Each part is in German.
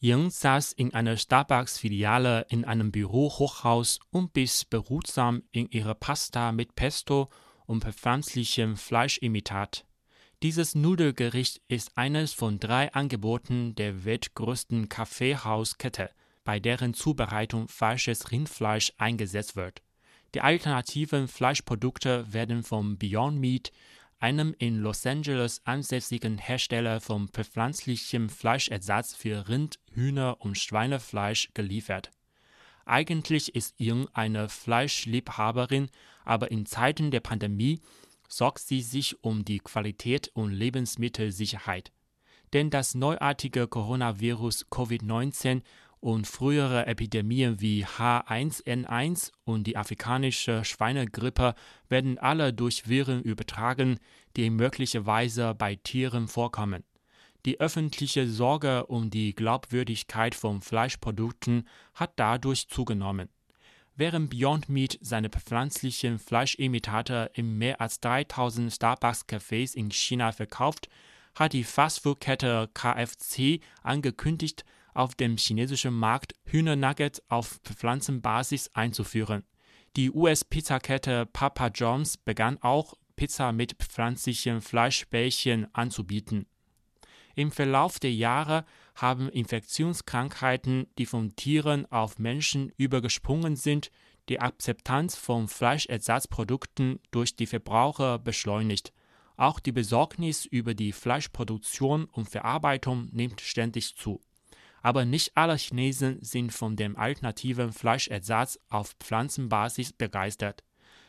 Yang saß in einer Starbucks-Filiale in einem Bürohochhaus und biss behutsam in ihre Pasta mit Pesto und pflanzlichem Fleischimitat. Dieses Nudelgericht ist eines von 3 Angeboten der weltgrößten Kaffeehauskette, bei deren Zubereitung falsches Rindfleisch eingesetzt wird. Die alternativen Fleischprodukte werden von Beyond Meat, einem in Los Angeles ansässigen Hersteller von pflanzlichem Fleischersatz für Rind-, Hühner- und Schweinefleisch geliefert. Eigentlich ist Yang eine Fleischliebhaberin, aber in Zeiten der Pandemie sorgt sie sich um die Qualität und Lebensmittelsicherheit. Denn das neuartige Coronavirus COVID-19 und frühere Epidemien wie H1N1 und die afrikanische Schweinegrippe werden alle durch Viren übertragen, die möglicherweise bei Tieren vorkommen. Die öffentliche Sorge um die Glaubwürdigkeit von Fleischprodukten hat dadurch zugenommen. Während Beyond Meat seine pflanzlichen Fleischimitate in mehr als 3000 Starbucks-Cafés in China verkauft, hat die Fastfood-Kette KFC angekündigt, auf dem chinesischen Markt Hühnernuggets auf Pflanzenbasis einzuführen. Die US-Pizzakette Papa John's begann auch, Pizza mit pflanzlichen Fleischbällchen anzubieten. Im Verlauf der Jahre haben Infektionskrankheiten, die von Tieren auf Menschen übergesprungen sind, die Akzeptanz von Fleischersatzprodukten durch die Verbraucher beschleunigt. Auch die Besorgnis über die Fleischproduktion und Verarbeitung nimmt ständig zu. Aber nicht alle Chinesen sind von dem alternativen Fleischersatz auf Pflanzenbasis begeistert.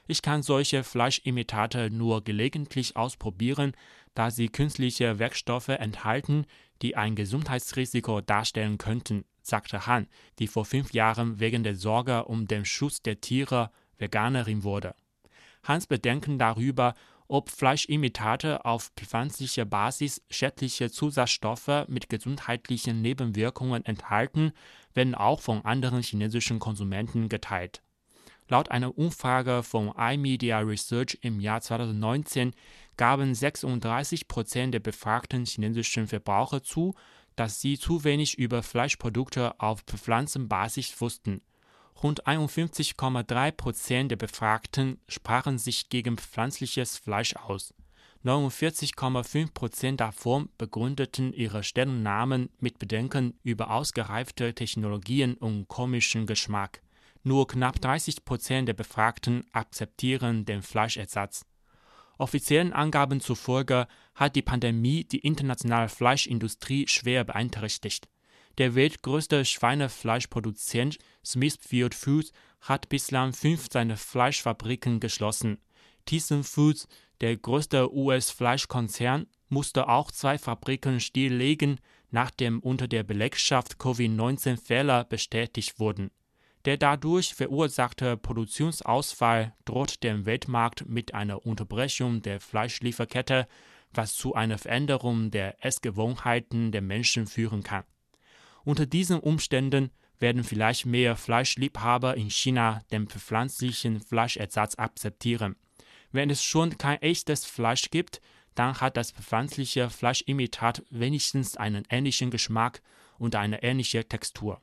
Ich kann solche Fleischimitate nur gelegentlich ausprobieren, da sie künstliche Werkstoffe enthalten, die ein Gesundheitsrisiko darstellen könnten, sagte Han, die vor 5 Jahren wegen der Sorge um den Schutz der Tiere Veganerin wurde. Hans Bedenken darüber, ob Fleischimitate auf pflanzlicher Basis schädliche Zusatzstoffe mit gesundheitlichen Nebenwirkungen enthalten, werden auch von anderen chinesischen Konsumenten geteilt. Laut einer Umfrage von iMedia Research im Jahr 2019 gaben 36% der befragten chinesischen Verbraucher zu, dass sie zu wenig über Fleischprodukte auf Pflanzenbasis wussten. Rund 51,3% der Befragten sprachen sich gegen pflanzliches Fleisch aus. 49,5% davon begründeten ihre Stellungnahmen mit Bedenken über ausgereifte Technologien und komischen Geschmack. Nur knapp 30% der Befragten akzeptieren den Fleischersatz. Offiziellen Angaben zufolge hat die Pandemie die internationale Fleischindustrie schwer beeinträchtigt. Der weltgrößte Schweinefleischproduzent Smithfield Foods hat bislang 5 seiner Fleischfabriken geschlossen. Tyson Foods, der größte US-Fleischkonzern, musste auch 2 Fabriken stilllegen, nachdem unter der Belegschaft COVID-19-Fälle bestätigt wurden. Der dadurch verursachte Produktionsausfall droht dem Weltmarkt mit einer Unterbrechung der Fleischlieferkette, was zu einer Veränderung der Essgewohnheiten der Menschen führen kann. Unter diesen Umständen werden vielleicht mehr Fleischliebhaber in China den pflanzlichen Fleischersatz akzeptieren. Wenn es schon kein echtes Fleisch gibt, dann hat das pflanzliche Fleischimitat wenigstens einen ähnlichen Geschmack und eine ähnliche Textur.